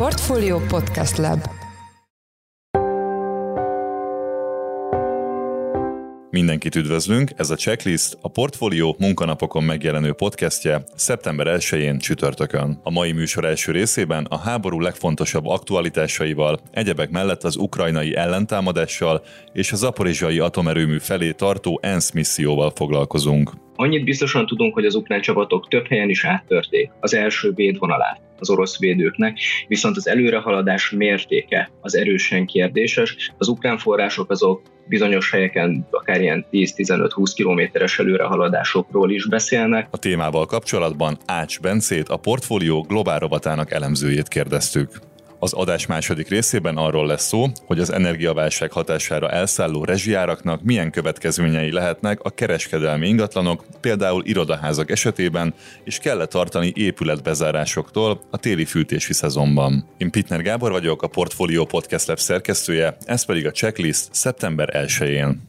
Portfolio Podcast Lab. Mindenkit üdvözlünk, ez a Checklist, a Portfolio munkanapokon megjelenő podcastje szeptember 1-én csütörtökön. A mai műsor első részében a háború legfontosabb aktualitásaival, egyebek mellett az ukrajnai ellentámadással és a zaporizzsai atomerőmű felé tartó ENSZ misszióval foglalkozunk. Annyit biztosan tudunk, hogy az ukrán csapatok több helyen is áttörték az első védvonalát az orosz védőknek, viszont az előrehaladás mértéke az erősen kérdéses. Az ukrán források azok bizonyos helyeken akár ilyen 10-15-20 kilométeres előrehaladásokról is beszélnek. A témával kapcsolatban Ács Bencét, a Portfolio Globál rovatának elemzőjét kérdeztük. Az adás második részében arról lesz szó, hogy az energiaválság hatására elszálló rezsijáraknak milyen következményei lehetnek a kereskedelmi ingatlanok, például irodaházak esetében, és kell-e tartani épületbezárásoktól a téli fűtési szezonban. Én Pitner Gábor vagyok, a Portfolio Podcast Lab szerkesztője, ez pedig a Checklist szeptember 1-én.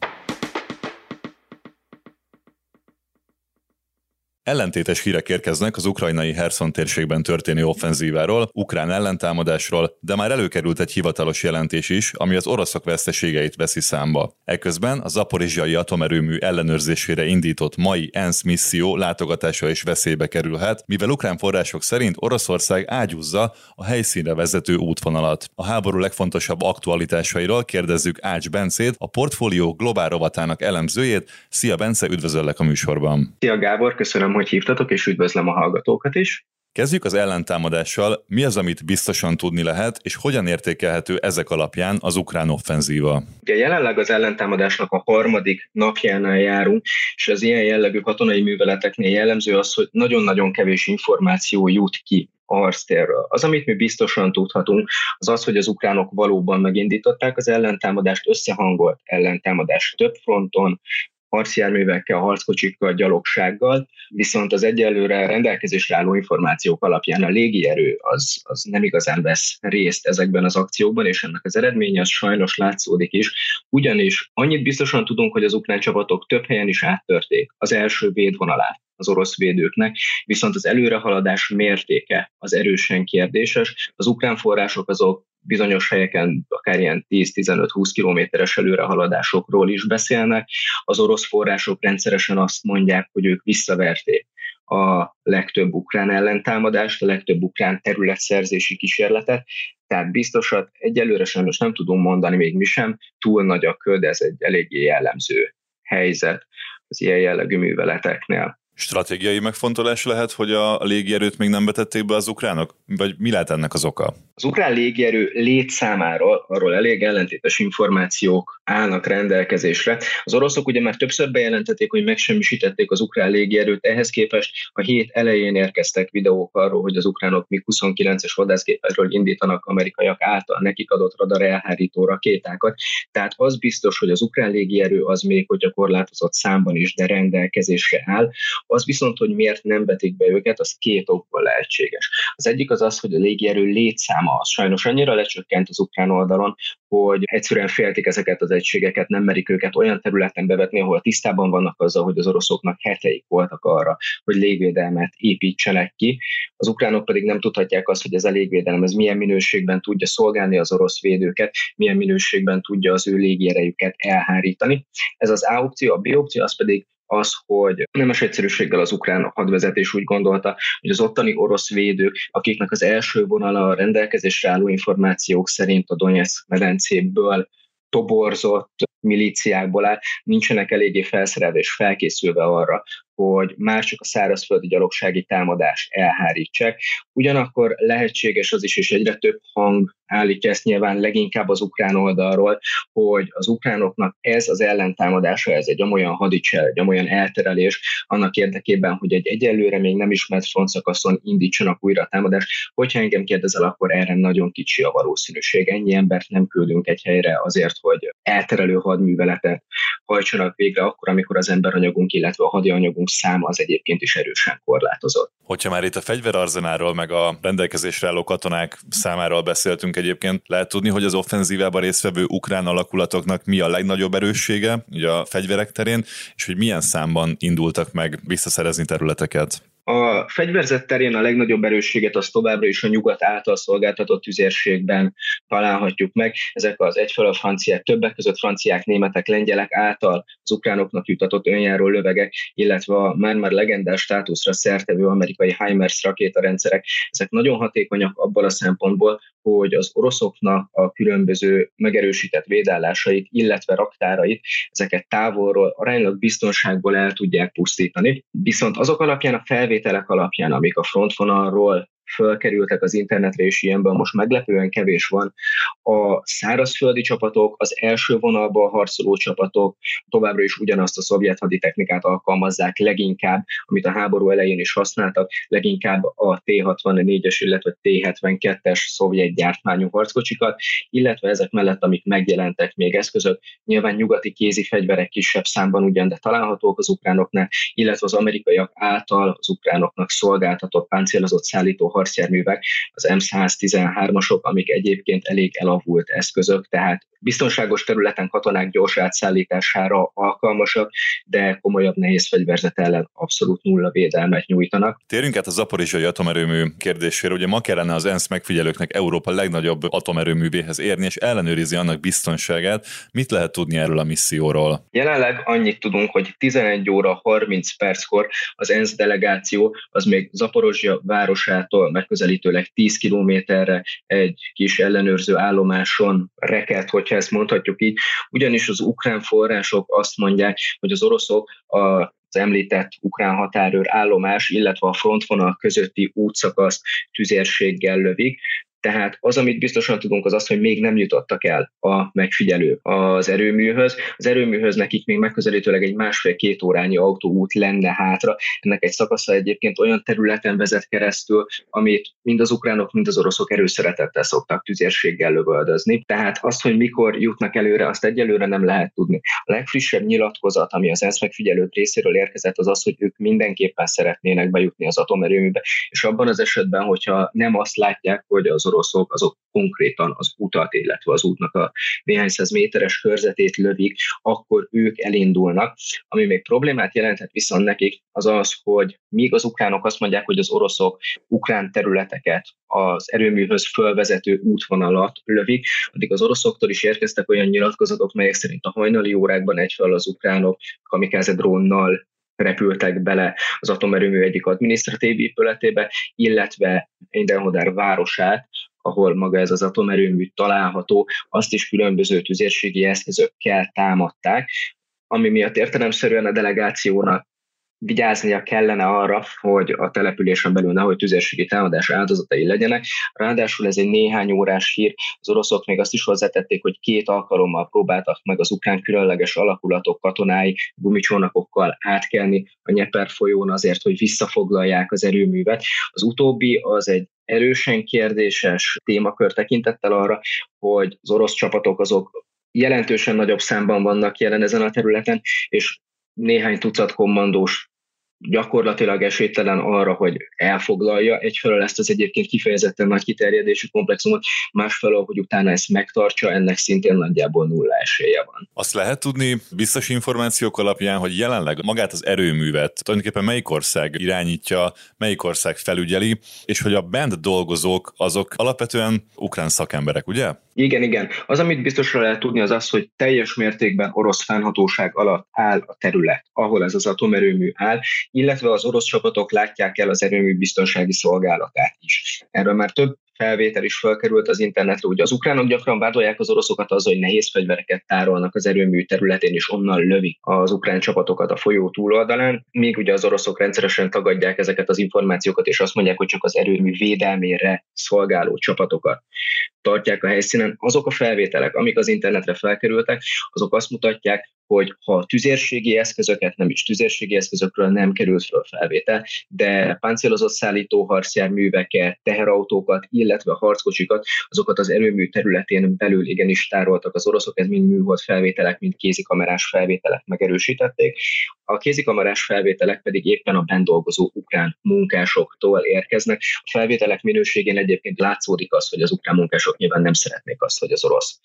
Ellentétes hírek érkeznek az ukrajnai Herson térségben történő offenzíváról, ukrán ellentámadásról, de már előkerült egy hivatalos jelentés is, ami az oroszok veszteségeit veszi számba. Eközben a zaporizzsai atomerőmű ellenőrzésére indított mai ENSZ misszió látogatása is veszélybe kerülhet, mivel ukrán források szerint Oroszország ágyúzza a helyszínre vezető útvonalat. A háború legfontosabb aktualitásairól kérdezzük Ács Bencét, a Portfolio Globál rovatának elemzőjét. Szia Bence, üdvözöllek a műsorban. Szia Gábor, köszönöm, hogy hívtatok, és üdvözlöm a hallgatókat is. Kezdjük az ellentámadással. Mi az, amit biztosan tudni lehet, és hogyan értékelhető ezek alapján az ukrán offenzíva? Ugye jelenleg az ellentámadásnak a harmadik napjánál járunk, és az ilyen jellegű katonai műveleteknél jellemző az, hogy nagyon-nagyon kevés információ jut ki a harctérről. Az, amit mi biztosan tudhatunk, az az, hogy az ukránok valóban megindították az ellentámadást, összehangolt ellentámadást több fronton, harcjárművekkel, harckocsikkal, gyalogsággal, viszont az egyelőre rendelkezésre álló információk alapján a légierő az nem igazán vesz részt ezekben az akciókban, és ennek az eredménye az sajnos látszódik is, ugyanis annyit biztosan tudunk, hogy az ukrán csapatok több helyen is áttörték az első védvonalát az orosz védőknek, viszont az előrehaladás mértéke az erősen kérdéses. Az ukrán források azok bizonyos helyeken akár ilyen 10-15-20 kilométeres előrehaladásokról is beszélnek. Az orosz források rendszeresen azt mondják, hogy ők visszaverték a legtöbb ukrán ellentámadást, a legtöbb ukrán területszerzési kísérletet, tehát biztosat egyelőre sajnos nem tudunk mondani, még mi sem, túl nagy a köd, ez egy eléggé jellemző helyzet az ilyen jellegű műveleteknél. Stratégiai megfontolás lehet, hogy a légierőt még nem vetették be az ukránok? Vagy mi lehet ennek az oka? Az ukrán légierő létszámáról, arról elég ellentétes információk állnak rendelkezésre. Az oroszok ugye már többször bejelentették, hogy megsemmisítették az ukrán légierőt, ehhez képest a hét elején érkeztek videók arról, hogy az ukránok Mi-29-es vadászgépekről indítanak amerikaiak által nekik adott radar elhárító rakétákat. Tehát az biztos, hogy az ukrán légierő az még, hogyha korlátozott számban is, de rendelkezésre áll. Az viszont, hogy miért nem vetik be őket, az két okból lehetséges. Az egyik az az, hogy a légierő létszáma az sajnos annyira lecsökkent az ukrán oldalon, hogy egyszerűen féltik ezeket az egységeket, nem merik őket olyan területen bevetni, ahol tisztában vannak azzal, hogy az oroszoknak heteik voltak arra, hogy légvédelmet építsenek ki. Az ukránok pedig nem tudhatják azt, hogy ez a légvédelem ez milyen minőségben tudja szolgálni az orosz védőket, milyen minőségben tudja az ő légierejüket elhárítani. Ez az A opció, a B opció az pedig az, hogy nemes egyszerűséggel az ukrán hadvezetés úgy gondolta, hogy az ottani orosz védők, akiknek az első vonala a rendelkezésre álló információk szerint a Donyec medencéből toborzott milíciákból áll, nincsenek eléggé felszerelve és felkészülve arra, hogy már csak a szárazföldi gyalogsági támadást elhárítsák. Ugyanakkor lehetséges az is, és egyre több hang állítja ezt nyilván leginkább az ukrán oldalról, hogy az ukránoknak ez az ellentámadása, ez egy olyan hadicselekmény, egy olyan elterelés annak érdekében, hogy egy egyelőre még nem ismert frontszakaszon indítsanak újra a támadást. Hogyha engem kérdezel, akkor erre nagyon kicsi a valószínűség. Ennyi embert nem küldünk egy helyre azért, hogy elterelő hadműveletet hajtsanak végre akkor, amikor az emberanyagunk, illetve a hadianyagunk száma az egyébként is erősen korlátozott. Hogyha már itt a fegyverarzenálról, meg a rendelkezésre álló katonák számáról beszéltünk egyébként, lehet tudni, hogy az offenzívában résztvevő ukrán alakulatoknak mi a legnagyobb erőssége, ugye a fegyverek terén, és hogy milyen számban indultak meg visszaszerezni területeket? A fegyverzet terén a legnagyobb erősséget az továbbra is a nyugat által szolgáltatott tüzérségben találhatjuk meg. Ezek az egyfelől a franciák, többek között franciák, németek, lengyelek által az ukránoknak jutatott önjáró lövegek, illetve a már-már legendás státuszra szertevő amerikai HIMARS rakétarendszerek. Ezek nagyon hatékonyak abban a szempontból, hogy az oroszoknak a különböző megerősített védállásait, illetve raktárait, ezeket távolról aránylag biztonságból el tudják pusztítani. Viszont azok alapján, a felvételek alapján, amik a frontvonalról fölkerültek az internetre, és ilyenből most meglepően kevés van, a szárazföldi csapatok, az első vonalban harcoló csapatok továbbra is ugyanazt a szovjet haditechnikát alkalmazzák leginkább, amit a háború elején is használtak, leginkább a T64-es, illetve T72-es szovjet gyártmányú harckocsikat, illetve ezek mellett, amik megjelentek még eszközök, nyilván nyugati kézi fegyverek kisebb számban ugyan, de találhatók az ukránoknál, illetve az amerikaiak által az ukránoknak szolgáltatott páncélozott szállító harcjárművek, az M113-asok, amik egyébként elég elavult eszközök, tehát biztonságos területen katonák gyors átszállítására alkalmasak, de komolyabb nehéz fegyverzet ellen abszolút nulla védelmet nyújtanak. Térjünk át a zaporizzsai atomerőmű kérdésére. Ugye ma kellene az ENSZ megfigyelőknek Európa legnagyobb atomerőművéhez érni, és ellenőrizni annak biztonságát. Mit lehet tudni erről a misszióról? Jelenleg annyit tudunk, hogy 11 óra 30 perckor az ENSZ delegáció az még Zaporizzsja városától megközelítőleg 10 kilométerre egy kis ellenőrző állomáson rekett, hogyha ezt mondhatjuk így, ugyanis az ukrán források azt mondják, hogy az oroszok az említett ukrán határőr állomás, illetve a frontvonal közötti útszakaszt tüzérséggel lövik. Tehát az, amit biztosan tudunk, az az, hogy még nem jutottak el a megfigyelők az erőműhöz. Az erőműhöz nekik még megközelítőleg egy 1,5-2 órányi autóút lenne hátra. Ennek egy szakasza egyébként olyan területen vezet keresztül, amit mind az ukránok, mind az oroszok erőszeretettel szoktak tüzérséggel lövöldözni. Tehát azt, hogy mikor jutnak előre, azt egyelőre nem lehet tudni. A legfrissebb nyilatkozat, ami az ENSZ megfigyelők részéről érkezett, az az, hogy ők mindenképpen szeretnének bejutni az atomerőműbe, és abban az esetben, hogyha nem azt látják, hogy az oroszok, azok konkrétan az utat, illetve az útnak a néhány száz méteres körzetét lövik, akkor ők elindulnak. Ami még problémát jelenthet viszont nekik, az az, hogy míg az ukránok azt mondják, hogy az oroszok ukrán területeket az erőműhöz fölvezető útvonalat lövik, addig az oroszoktól is érkeztek olyan nyilatkozatok, melyek szerint a hajnali órákban egyfelől az ukránok kamikáze drónnal repültek bele az atomerőmű egyik adminisztratív épületébe, illetve Endenhodár városát, ahol maga ez az atomerőmű található, azt is különböző tüzérségi eszközökkel támadták, ami miatt értelemszerűen a delegációnak vigyáznia kellene arra, hogy a településen belül nehogy tüzérségi támadás áldozatai legyenek. Ráadásul ez egy néhány órás hír. Az oroszok még azt is hozzátették, hogy 2 alkalommal próbáltak meg az ukrán különleges alakulatok katonái gumicsónakokkal átkelni a Nyeper folyón azért, hogy visszafoglalják az erőművet. Az utóbbi az egy erősen kérdéses témakör tekintettel arra, hogy az orosz csapatok azok jelentősen nagyobb számban vannak jelen ezen a területen, és néhány tucat kommandós gyakorlatilag esélytelen arra, hogy elfoglalja egyfelől ezt az egyébként kifejezetten nagy kiterjedésű komplexumot, másfelől, hogy utána ezt megtartsa, ennek szintén nagyjából nulla esélye van. Azt lehet tudni biztos információk alapján, hogy jelenleg magát az erőművet tulajdonképpen melyik ország irányítja, melyik ország felügyeli, és hogy a bent dolgozók azok alapvetően ukrán szakemberek, ugye? Igen. Az, amit biztosra lehet tudni, az az, hogy teljes mértékben orosz fennhatóság alatt áll a terület, ahol ez az atomerőmű áll, illetve az orosz csapatok látják el az erőmű biztonsági szolgálatát is. Erről már több felvétel is felkerült az internetre, ugye az ukránok gyakran vádolják az oroszokat azzal, hogy nehéz fegyvereket tárolnak az erőmű területén, és onnan lövik az ukrán csapatokat a folyó túloldalán, még ugye az oroszok rendszeresen tagadják ezeket az információkat, és azt mondják, hogy csak az erőmű védelmére szolgáló csapatokat tartják a helyszínen. Azok a felvételek, amik az internetre felkerültek, azok azt mutatják, hogy ha tüzérségi eszközöket, nem is tüzérségi eszközökről nem került fel felvétel, de páncélozott szállító harcjárműveket, teherautókat, illetve a harckocsikat, azokat az erőmű területén belül igenis tároltak az oroszok, ez mind műhold felvételek, mind kézikamerás felvételek megerősítették. A kézikamerás felvételek pedig éppen a bent dolgozó ukrán munkásoktól érkeznek. A felvételek minőségén egyébként látszódik az, hogy az ukrán munkások nyilván nem szeretnék azt, hogy az orosz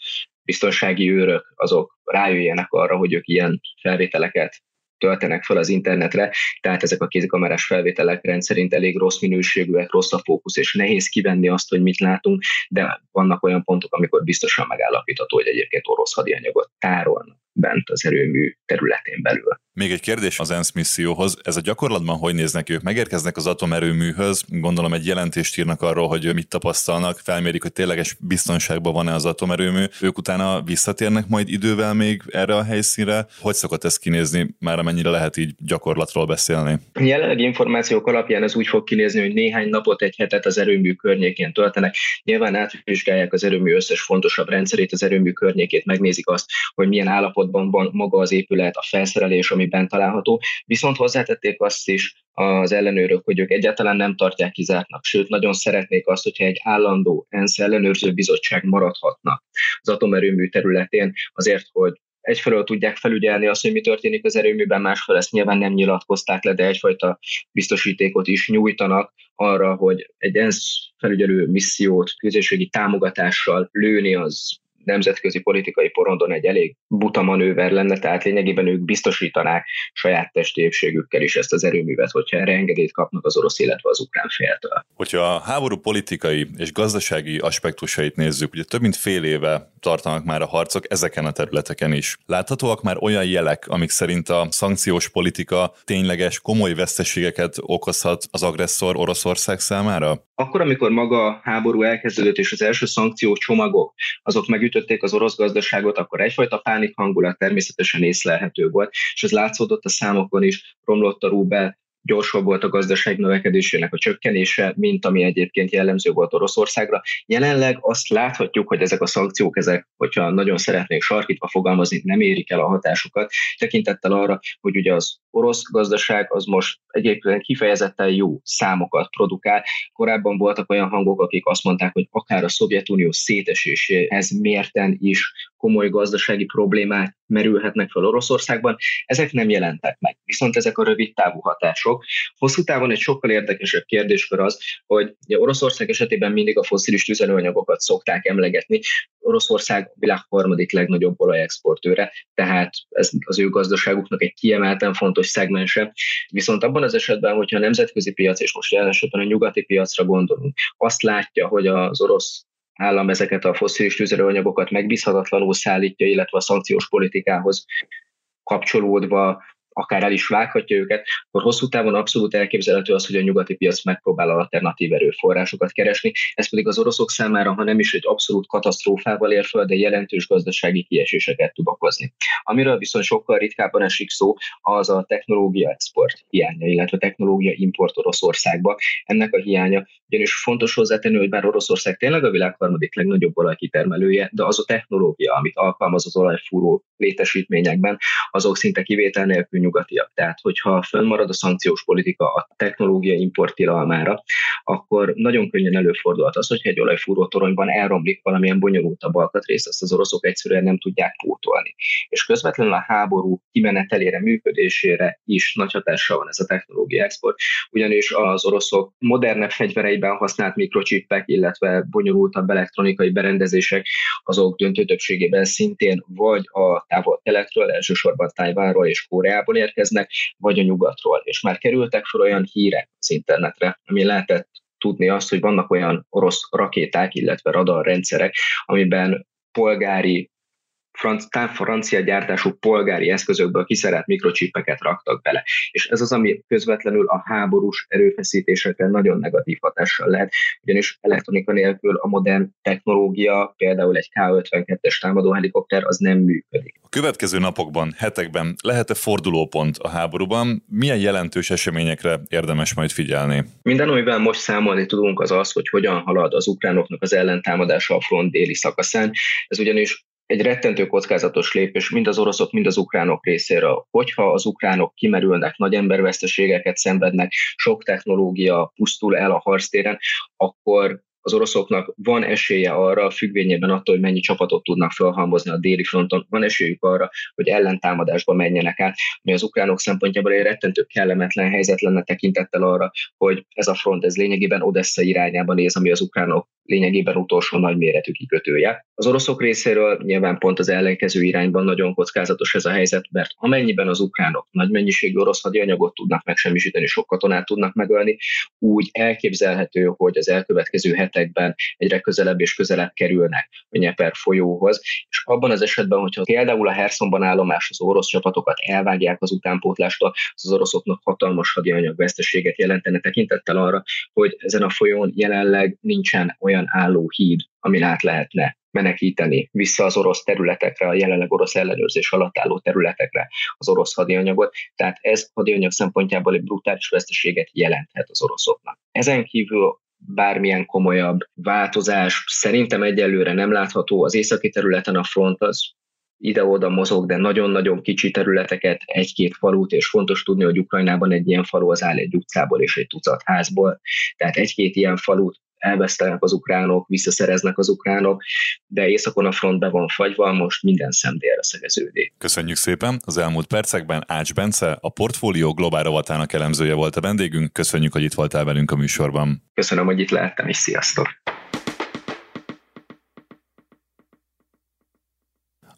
biztonsági őrök azok rájöjjenek arra, hogy ők ilyen felvételeket töltenek fel az internetre, tehát ezek a kézikamerás felvételek rendszerint elég rossz minőségűek, rossz a fókusz, és nehéz kivenni azt, hogy mit látunk, de vannak olyan pontok, amikor biztosan megállapítható, hogy egyébként orosz hadianyagot tárolnak bent az erőmű területén belül. Még egy kérdés az ENSZ misszióhoz. Ez a gyakorlatban hogy néznek ők? Megérkeznek az atomerőműhöz, gondolom egy jelentést írnak arról, hogy mit tapasztalnak, felmérik, hogy tényleges biztonságban van-e az atomerőmű. Ők utána visszatérnek majd idővel még erre a helyszínre. Hogy szokott ez kinézni, már amennyire lehet így gyakorlatról beszélni? Jelenlegi információk alapján ez úgy fog kinézni, hogy néhány napot, egy hetet az erőmű környékén töltenek. Nyilván átvizsgálják az erőmű összes fontosabb rendszerét, az erőmű környékét, megnézik azt, hogy milyen állapotban van maga az épület, a felszerelés, amiben található. Viszont hozzátették azt is az ellenőrök, hogy ők egyáltalán nem tartják kizártnak, sőt, nagyon szeretnék azt, hogyha egy állandó ENSZ ellenőrző bizottság maradhatna az atomerőmű területén, azért, hogy egyfelől tudják felügyelni azt, hogy mi történik az erőműben, másfelől ezt nyilván nem nyilatkozták le, de egyfajta biztosítékot is nyújtanak arra, hogy egy ENSZ felügyelő missziót közösségi támogatással lőni az nemzetközi politikai porondon egy elég buta manőver lenne, tehát lényegében ők biztosítanák saját testi épségükkel is ezt az erőművet, hogyha erre engedélyt kapnak az orosz, illetve az ukrán féltől. Hogyha a háború politikai és gazdasági aspektusait nézzük, ugye több mint fél éve tartanak már a harcok ezeken a területeken is. Láthatóak már olyan jelek, amik szerint a szankciós politika tényleges komoly veszteségeket okozhat az agresszor Oroszország számára? Akkor, amikor maga a háború elkezdődött és az első szankciós csomagok, azok megütötték az orosz gazdaságot, akkor egyfajta pánik hangulat természetesen észlelhető volt, és ez látszódott a számokon is, romlott a rubel, gyorsabb volt a gazdaság növekedésének a csökkenése, mint ami egyébként jellemző volt Oroszországra. Jelenleg azt láthatjuk, hogy ezek a szankciók, ezek, hogyha nagyon szeretnénk sarkítva fogalmazni, nem érik el a hatásukat, tekintettel arra, hogy ugye az orosz gazdaság az most egyébként kifejezetten jó számokat produkál. Korábban voltak olyan hangok, akik azt mondták, hogy akár a Szovjetunió széteséséhez mérten is komoly gazdasági problémák merülhetnek fel Oroszországban. Ezek nem jelentek meg. Viszont ezek a rövid távú hatások. Hosszú távon egy sokkal érdekesebb kérdéskör az, hogy Oroszország esetében mindig a fosszilis tüzelőanyagokat szokták emlegetni. Oroszország a világ harmadik legnagyobb olajexportőre, tehát ez az ő gazdaságuknak egy kiemelten fontos szegmense. Viszont abban az esetben, hogyha a nemzetközi piac, és most jelen esetben a nyugati piacra gondolunk, azt látja, hogy az orosz állam ezeket a fosszilis tüzelőanyagokat megbízhatatlanul szállítja, illetve a szankciós politikához kapcsolódva akár el is vághatja őket, akkor hosszú távon abszolút elképzelhető az, hogy a nyugati piac megpróbál alternatív erőforrásokat keresni, ez pedig az oroszok számára, ha nem is egy abszolút katasztrófával ér föl, de jelentős gazdasági kieséseket tud okozni. Amiről viszont sokkal ritkábban esik szó, az a technológia export hiánya, illetve technológia import Oroszországba. Ennek a hiánya, ugyanis fontos hozzátenni, hogy bár Oroszország tényleg a világ harmadik legnagyobb olajkitermelője, de az a technológia, amit alkalmaz az olajfúró létesítményekben, azok szinte kivétel nélkül nyugatiak. Tehát, hogyha fönnmarad a szankciós politika a technológia import tilalmára, akkor nagyon könnyen előfordulhat az, hogyha egy olajfúró toronyban elromlik valamilyen bonyolultabb alkatrész, azt az oroszok egyszerűen nem tudják pótolni. És közvetlenül a háború kimenetelére, működésére is nagy hatással van ez a technológia export, ugyanis az oroszok modernebb fegyvereiben használt mikrochippek, illetve bonyolultabb elektronikai berendezések, azok döntő többségében szintén vagy a távol-keletről, elsősorban Tajvánról és Koreából érkeznek, vagy a nyugatról, és már kerültek fel olyan hírek az internetre, ami lehetett tudni azt, hogy vannak olyan orosz rakéták, illetve radarrendszerek, amiben francia gyártású polgári eszközökből kiszerelt mikrochippeket raktak bele. És ez az, ami közvetlenül a háborús erőfeszítésekre nagyon negatív hatással lehet, ugyanis elektronika nélkül a modern technológia, például egy K-52-es támadóhelikopter, az nem működik. A következő napokban, hetekben lehet-e fordulópont a háborúban? Milyen jelentős eseményekre érdemes majd figyelni? Minden, amivel most számolni tudunk, az az, hogy hogyan halad az ukránoknak az ellentámadása a front déli szakaszán. Ez ugyanis egy rettentő kockázatos lépés mind az oroszok, mind az ukránok részéről. Hogyha az ukránok kimerülnek, nagy emberveszteségeket szenvednek, sok technológia pusztul el a harctéren, akkor az oroszoknak van esélye arra, függvényében attól, hogy mennyi csapatot tudnak felhalmozni a déli fronton, van esélyük arra, hogy ellentámadásba menjenek át. Ugye az ukránok szempontjából egy rettentő kellemetlen helyzet lenne tekintettel arra, hogy ez a front ez lényegében Odessa irányába néz, ami az ukránok lényegében utolsó nagyméretű kikötője. Az oroszok részéről nyilván pont az ellenkező irányban nagyon kockázatos ez a helyzet, mert amennyiben az ukránok nagy mennyiségű orosz hadianyagot tudnak megsemmisíteni, sok katonát tudnak megölni, úgy elképzelhető, hogy az elkövetkező hetekben egyre közelebb és közelebb kerülnek a Nyeper folyóhoz, és abban az esetben, hogyha például a Hersonban állomás az orosz csapatokat elvágják az utánpótlástól, az oroszoknak hatalmas hadianyag veszteséget jelentene tekintettel arra, hogy ezen a folyón jelenleg nincsen olyan álló híd, amin át lehetne menekíteni vissza az orosz területekre, a jelenleg orosz ellenőrzés alatt álló területekre az orosz hadianyagot. Tehát ez hadianyag szempontjából egy brutális veszteséget jelenthet az oroszoknak. Ezen kívül bármilyen komolyabb változás szerintem egyelőre nem látható. Az északi területen a front az ide-oda mozog, de nagyon-nagyon kicsi területeket, egy-két falut, és fontos tudni, hogy Ukrajnában egy ilyen falu az áll egy utcából és egy tucat házból. Tehát egy-két ilyen falut elvesztenek az ukránok, visszaszereznek az ukránok, de északon a front be van fagyva, most minden szem délre szegeződik. Köszönjük szépen! Az elmúlt percekben Ács Bence, a Portfolio Globál rovatának elemzője volt a vendégünk. Köszönjük, hogy itt voltál velünk a műsorban. Köszönöm, hogy itt lehettem, és sziasztok!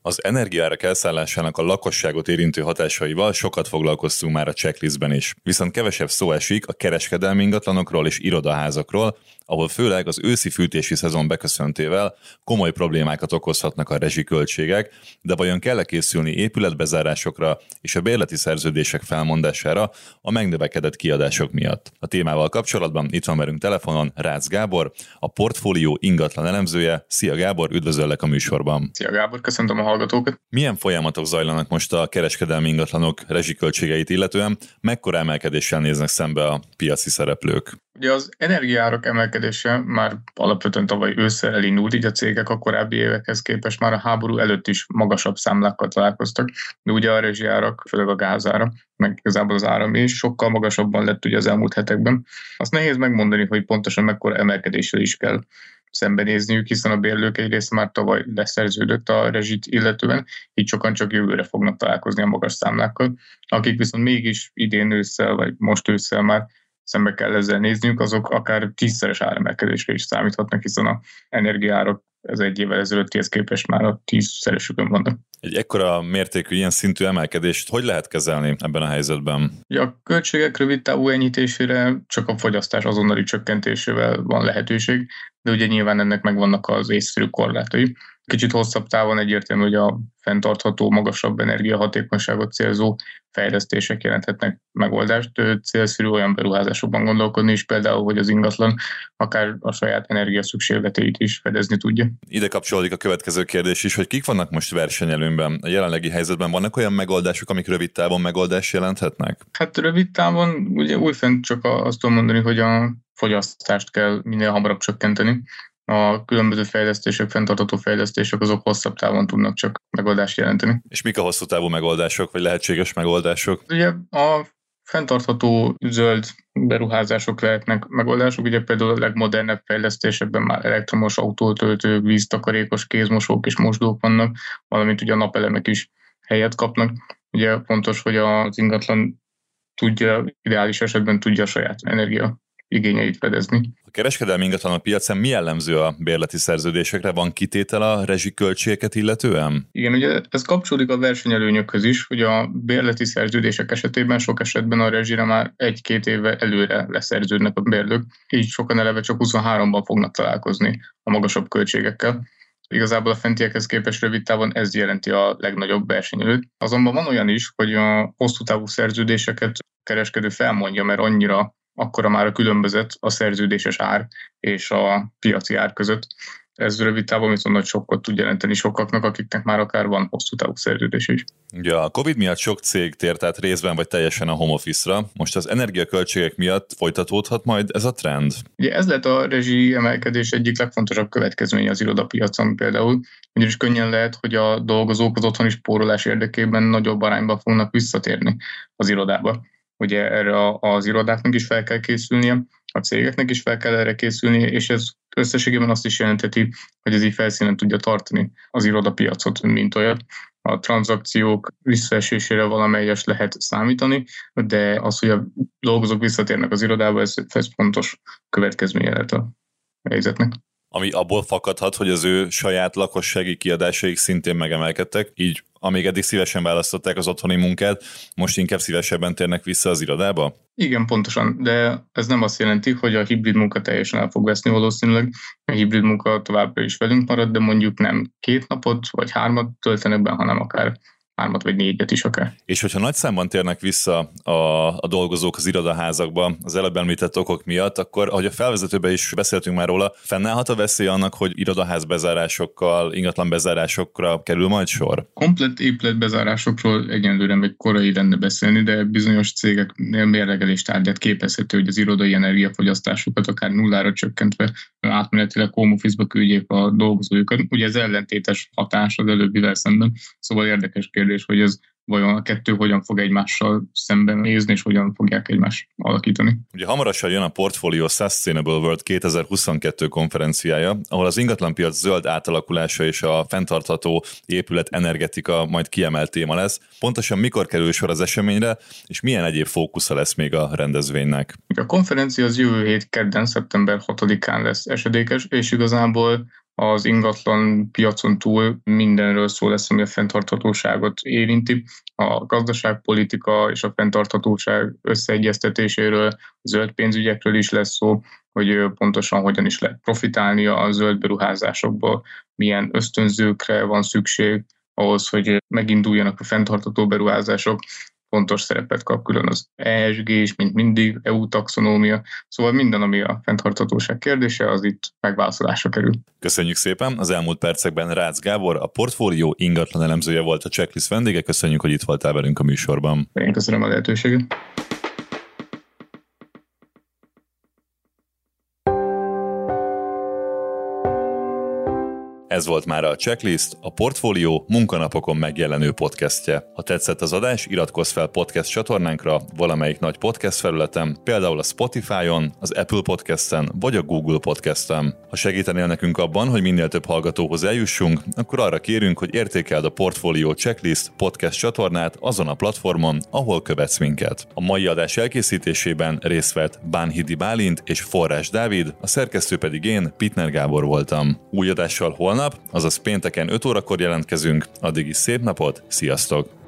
Az energiaárak elszállásának a lakosságot érintő hatásaival sokat foglalkoztunk már a checklistben is, viszont kevesebb szó esik a kereskedelmi ingatlanokról és irodaházakról, ahol főleg az őszi fűtési szezon beköszöntével komoly problémákat okozhatnak a rezsiköltségek, de vajon kell-e készülni épületbezárásokra és a bérleti szerződések felmondására a megnövekedett kiadások miatt? A témával kapcsolatban itt van velünk telefonon Rácz Gábor, a Portfólió ingatlan elemzője. Szia Gábor, üdvözöllek a műsorban. Szia Gábor, köszöntöm a hallgatókat. Milyen folyamatok zajlanak most a kereskedelmi ingatlanok rezsiköltségeit illetően? Mekkora emelkedéssel néznek szembe a piaci szereplők? Ugye az energiaárak emelkedése már alapvetően tavaly ősszel elindult, így a cégek a korábbi évekhez képest már a háború előtt is magasabb számlákkal találkoztak, de ugye a rezsiárak, főleg a gázára, meg igazából az áram is sokkal magasabban lett ugye az elmúlt hetekben. Azt nehéz megmondani, hogy pontosan mekkora emelkedéssel is kell szembenézniük, hiszen a bérlők egyrészt már tavaly leszerződött a rezsit illetően, így sokan csak jövőre fognak találkozni a magas számlákkal. Akik viszont mégis idén ősszel, vagy most ősszel már szembe kell ezzel nézniük, azok akár 10-szeres áremelkedésre is számíthatnak, hiszen az energiaárak ez egy évvel ezelőttihez képest már a 10-szeresükön vannak. Egy ekkora mértékű, ilyen szintű emelkedést hogy lehet kezelni ebben a helyzetben? A költségek rövid távú enyhítésére csak a fogyasztás azonnali csökkentésével van lehetőség, de ugye nyilván ennek megvannak az észszerű korlátai. Kicsit hosszabb távon egyértelmű, hogy a fenntartható, magasabb energiahatékonyságot célzó fejlesztések jelenthetnek megoldást. Célszerű olyan beruházásokban gondolkodni is, például, hogy az ingatlan akár a saját energiaszükségleteit is fedezni tudja. Ide kapcsolódik a következő kérdés is, hogy kik vannak most versenyelőnyben? A jelenlegi helyzetben vannak olyan megoldások, amik rövid távon megoldást jelenthetnek? Hát rövid távon ugye újfent csak azt tudom mondani, hogy a fogyasztást kell minél hamarabb csökkenteni. A különböző fejlesztések, fenntartható fejlesztések, azok hosszabb távon tudnak csak megoldást jelenteni. És mik a hosszú távú megoldások, vagy lehetséges megoldások? Ugye a fenntartható zöld beruházások lehetnek megoldások, ugye például a legmodernebb fejlesztésekben már elektromos autótöltők, víztakarékos kézmosók és mosdók vannak, valamint ugye a napelemek is helyet kapnak. Ugye fontos, hogy az ingatlan tudja, ideális esetben tudja a saját energia igényeit fedezni. A kereskedelmi ingatlanok piacán mi jellemző a bérleti szerződésekre? Van kitétel a rezsiköltségeket illetően? Igen, ugye ez kapcsolódik a versenyelőnyökhöz is, hogy a bérleti szerződések esetében sok esetben a rezsire már 1-2 évvel előre leszerződnek a bérlők, így sokan eleve csak 23-ban fognak találkozni a magasabb költségekkel. Igazából a fentiekhez képest rövid távon ez jelenti a legnagyobb versenyelőt. Azonban van olyan is, hogy a hosszú távú szerződéseket kereskedő felmondja, mert annyira akkora már a különbözet a szerződéses ár és a piaci ár között. Ez rövid távon viszont nagy sokkot tud jelenteni sokaknak, akiknek már akár van hosszú távú szerződés is. Ja, a Covid miatt sok cég tért át részben vagy teljesen a home office-ra. Most az energiaköltségek miatt folytatódhat majd ez a trend? Ugye ez lett a rezsi emelkedés egyik legfontosabb következménye az irodapiacon például, ugyanis könnyen lehet, hogy a dolgozók az otthoni spórolás érdekében nagyobb arányban fognak visszatérni az irodába. Ugye erre az irodáknak is fel kell készülnie, a cégeknek is fel kell erre készülnie, és ez Összességében azt is jelenteti, hogy ez így felszínen tudja tartani az irodapiacot, mint olyat. A tranzakciók visszaesésére valamelyes lehet számítani, de az, hogy a dolgozók visszatérnek az irodába, ez fontos következménye lehet a helyzetnek. Ami abból fakadhat, hogy az ő saját lakossági kiadásaik szintén megemelkedtek, így amíg eddig szívesen választották az otthoni munkát, most inkább szívesebben térnek vissza az irodába? Igen, pontosan, de ez nem azt jelenti, hogy a hibrid munka teljesen el fog veszni valószínűleg. A hibrid munka továbbra is velünk marad, de mondjuk nem 2 napot vagy 3-at töltenek be, hanem akár 3-at vagy 4-et is akár. És hogyha nagy számban térnek vissza a dolgozók az irodaházakba az előbb említett okok miatt, akkor ahogy a felvezetőben is beszéltünk már róla, fennállhat a veszély annak, hogy irodaházbezárásokkal, ingatlanbezárásokra kerül majd sor? Komplett épületbezárásokról egyenlőre még korai lenne beszélni, de bizonyos cégeknél mérlegelés tárgyát képezhető, hogy az irodai energiafogyasztásukat akár 0-ra csökkentve átmenetileg home office-ba küldjék a dolgozójukat. Ugye ez ellentétes hatás az előbbivel szemben, szóval érdekes kérdés, hogy ez vajon a kettő hogyan fog egymással szemben nézni, és hogyan fogják egymást alakítani. Ugye hamarosan jön a Portfolio Sustainable World 2022 konferenciája, ahol az ingatlanpiac zöld átalakulása és a fenntartható épület energetika majd kiemelt téma lesz. Pontosan mikor kerül sor az eseményre, és milyen egyéb fókusza lesz még a rendezvénynek? A konferencia az jövő hét kedden, szeptember 6-án lesz esedékes, és igazából az ingatlan piacon túl mindenről szó lesz, ami a fenntarthatóságot érinti, a gazdaságpolitika és a fenntarthatóság összeegyeztetéséről, zöld pénzügyekről is lesz szó, hogy pontosan hogyan is lehet profitálni a zöld beruházásokból, milyen ösztönzőkre van szükség ahhoz, hogy meginduljanak a fenntartható beruházások. Fontos szerepet kap külön az ESG is, mint mindig, EU taxonómia. Szóval minden, ami a fenntarthatóság kérdése, az itt megválaszolásra kerül. Köszönjük szépen! Az elmúlt percekben Rácz Gábor, a Portfolio ingatlan elemzője volt a Checklist vendége. Köszönjük, hogy itt voltál velünk a műsorban. Én köszönöm a lehetőséget. Ez volt már a Checklist, a Portfolio munkanapokon megjelenő podcastje. Ha tetszett az adás, iratkozz fel podcast csatornánkra valamelyik nagy podcast felületen, például a Spotify-on, az Apple Podcast-en vagy a Google Podcast-en. Ha segítenél nekünk abban, hogy minél több hallgatóhoz eljussunk, akkor arra kérünk, hogy értékeld a Portfolio Checklist podcast csatornát azon a platformon, ahol követsz minket. A mai adás elkészítésében részt vett Bánhidi Bálint és Forrás Dávid, a szerkesztő pedig én, Pitner Gábor voltam. Új adással holnap, azaz pénteken 5 órakor jelentkezünk. Addig is szép napot, sziasztok!